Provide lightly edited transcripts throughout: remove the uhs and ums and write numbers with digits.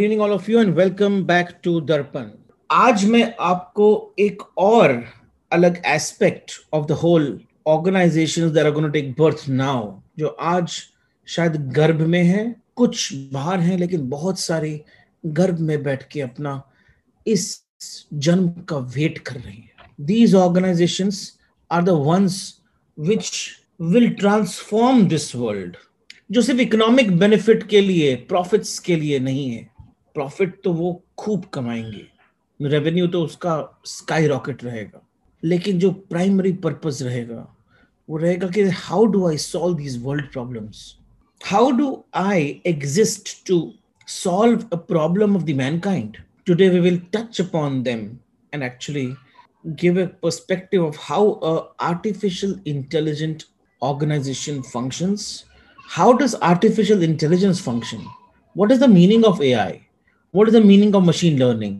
Good evening all of you and welcome back to Darpan. आज मैं आपको एक और अलग aspect of the whole organisations that are going to take birth now, जो आज शायद गर्भ में है, कुछ बाहर हैं, लेकिन बहुत सारे गर्भ में बैठ के अपना इस जन्म का वेट कर रहे हैं। These organisations are the ones which will transform this world, जो सिर्फ इकोनॉमिक बेनिफिट के लिए, प्रॉफिट्स के लिए नहीं है। प्रॉफिट तो वो खूब कमाएंगे, रेवेन्यू तो उसका स्काई रॉकेट रहेगा, लेकिन जो प्राइमरी पर्पस रहेगा वो रहेगा कि how do I solve these world problems, how do I exist to solve a problem of the mankind. Today we will touch upon them and actually give a perspective of how a artificial intelligent organisation functions. How does artificial intelligence function? What is the meaning of AI? What is the meaning of machine learning?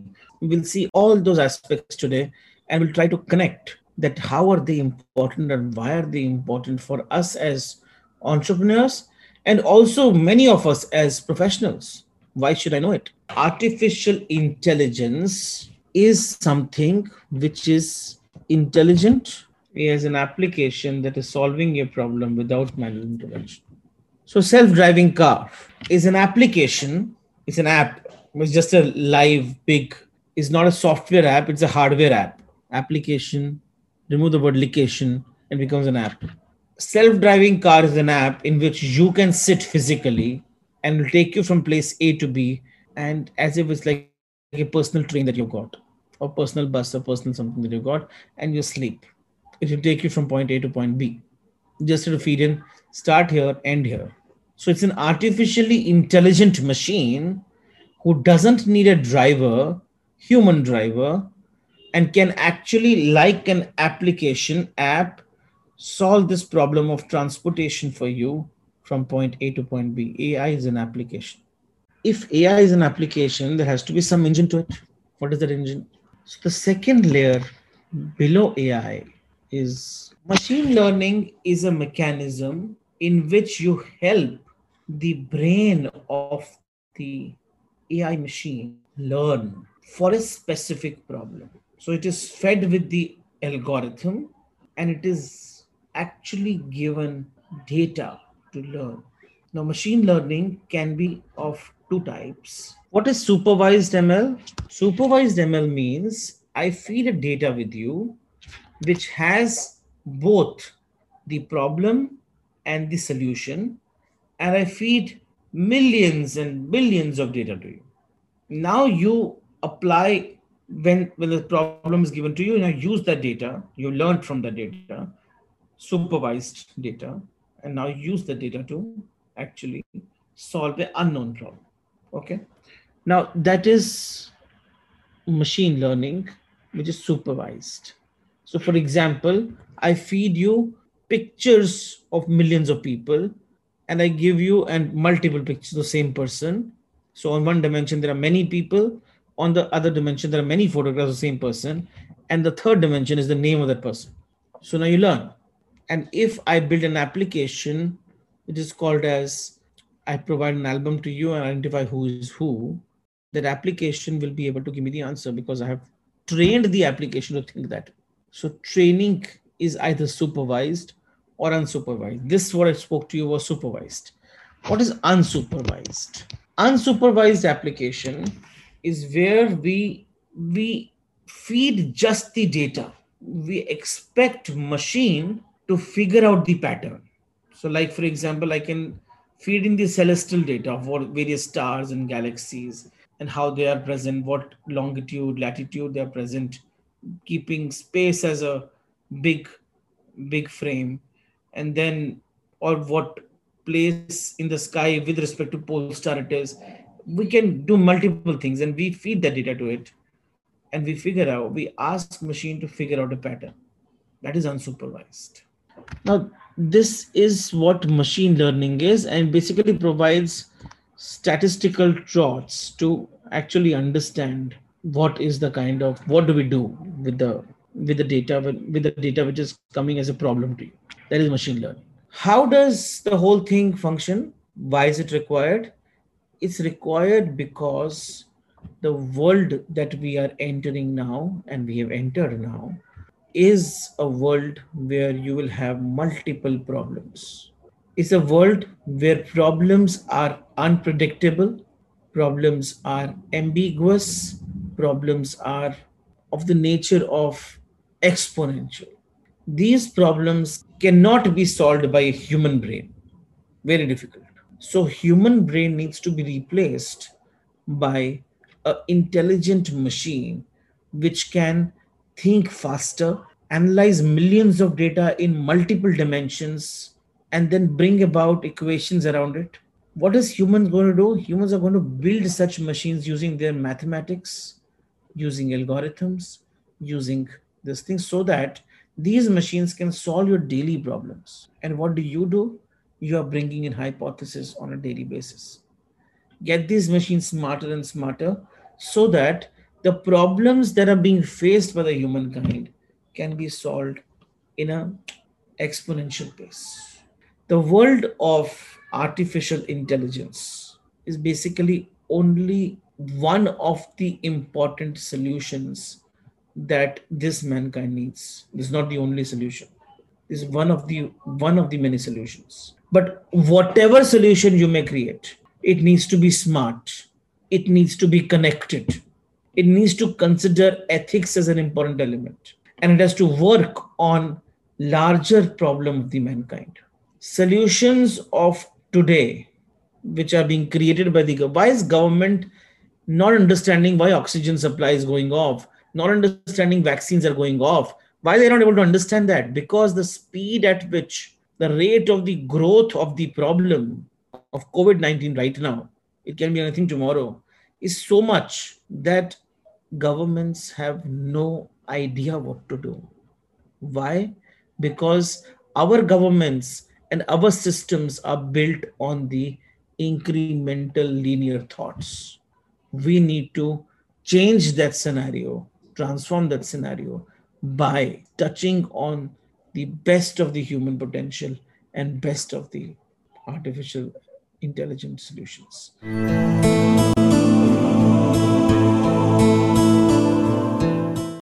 We'll see all those aspects today and we'll try to connect that how are they important and why are they important for us as entrepreneurs and also many of us as professionals. Why should I know it? Artificial intelligence is something which is intelligent. It is an application that is solving your problem without manual intervention. So self-driving car is an application, it's an app, it's just a live big, it's not a software app, it's a hardware app. Application, remove the word application and becomes an app. Self-driving car is an app in which you can sit physically and will take you from place A to B, and as if it's like a personal train that you've got, or personal bus or personal something that you've got, and you sleep. It will take you from point A to point B. Just to feed in, start here, end here. So it's an artificially intelligent machine who doesn't need a driver, human driver, and can actually, like an application app, solve this problem of transportation for you from point A to point B. AI is an application. If AI is an application, there has to be some engine to it. What is that engine? So the second layer below AI is machine learning is a mechanism in which you help the brain of the AI machine learn for a specific problem. So it is fed with the algorithm and it is actually given data to learn. Now, machine learning can be of two types. What is supervised ML? Supervised ML means I feed a data with you which has both the problem and the solution, and I feed millions and billions of data to you. Now you apply, when the problem is given to you, you use that data, you learn from the data, supervised data, and now use the data to actually solve an unknown problem. Okay. Now that is machine learning, which is supervised. So for example, I feed you pictures of millions of people and I give you multiple pictures of the same person. So on one dimension, there are many people. On the other dimension, there are many photographs of the same person. And the third dimension is the name of that person. So now you learn. And if I build an application, it is called as, I provide an album to you and identify who is who, that application will be able to give me the answer because I have trained the application to think that. So training is either supervised or unsupervised. This what I spoke to you was supervised. What is unsupervised? Unsupervised application is where we feed just the data. We expect machine to figure out the pattern. So like, for example, I can feed in the celestial data for various stars and galaxies and how they are present, what longitude, latitude they are present, keeping space as a big frame, and then or what place in the sky with respect to pole star it is. We can do multiple things and we feed the data to it and we ask machine to figure out a pattern. That is unsupervised. Now this is what machine learning is, and basically provides statistical trots to actually understand what is the kind of, what do we do with the data which is coming as a problem to you. That is machine learning. How does the whole thing function? Why is it required? It's required because the world that we are entering now, and we have entered now, is a world where you will have multiple problems. It's a world where problems are unpredictable, problems are ambiguous, problems are of the nature of exponential. These problems cannot be solved by a human brain. Very difficult. So human brain needs to be replaced by an intelligent machine which can think faster, analyze millions of data in multiple dimensions, and then bring about equations around it. What is humans going to do? Humans are going to build such machines using their mathematics, using algorithms, using this thing, so that these machines can solve your daily problems. And what do? You are bringing in hypotheses on a daily basis. Get these machines smarter and smarter so that the problems that are being faced by the humankind can be solved in an exponential pace. The world of artificial intelligence is basically only one of the important solutions that this mankind needs. This is not the only solution. This is one of the many solutions. But whatever solution you may create, it needs to be smart. It needs to be connected. It needs to consider ethics as an important element. And it has to work on larger problem of the mankind. Solutions of today, which are being created by the government. Why is government not understanding why oxygen supply is going off? Not understanding vaccines are going off? Why they're not able to understand that? Because the speed at which the rate of the growth of the problem of COVID-19 right now, it can be anything tomorrow, is so much that governments have no idea what to do. Why? Because our governments and our systems are built on the incremental linear thoughts. We need to change that scenario, transform that scenario by touching on the best of the human potential and best of the artificial intelligence solutions.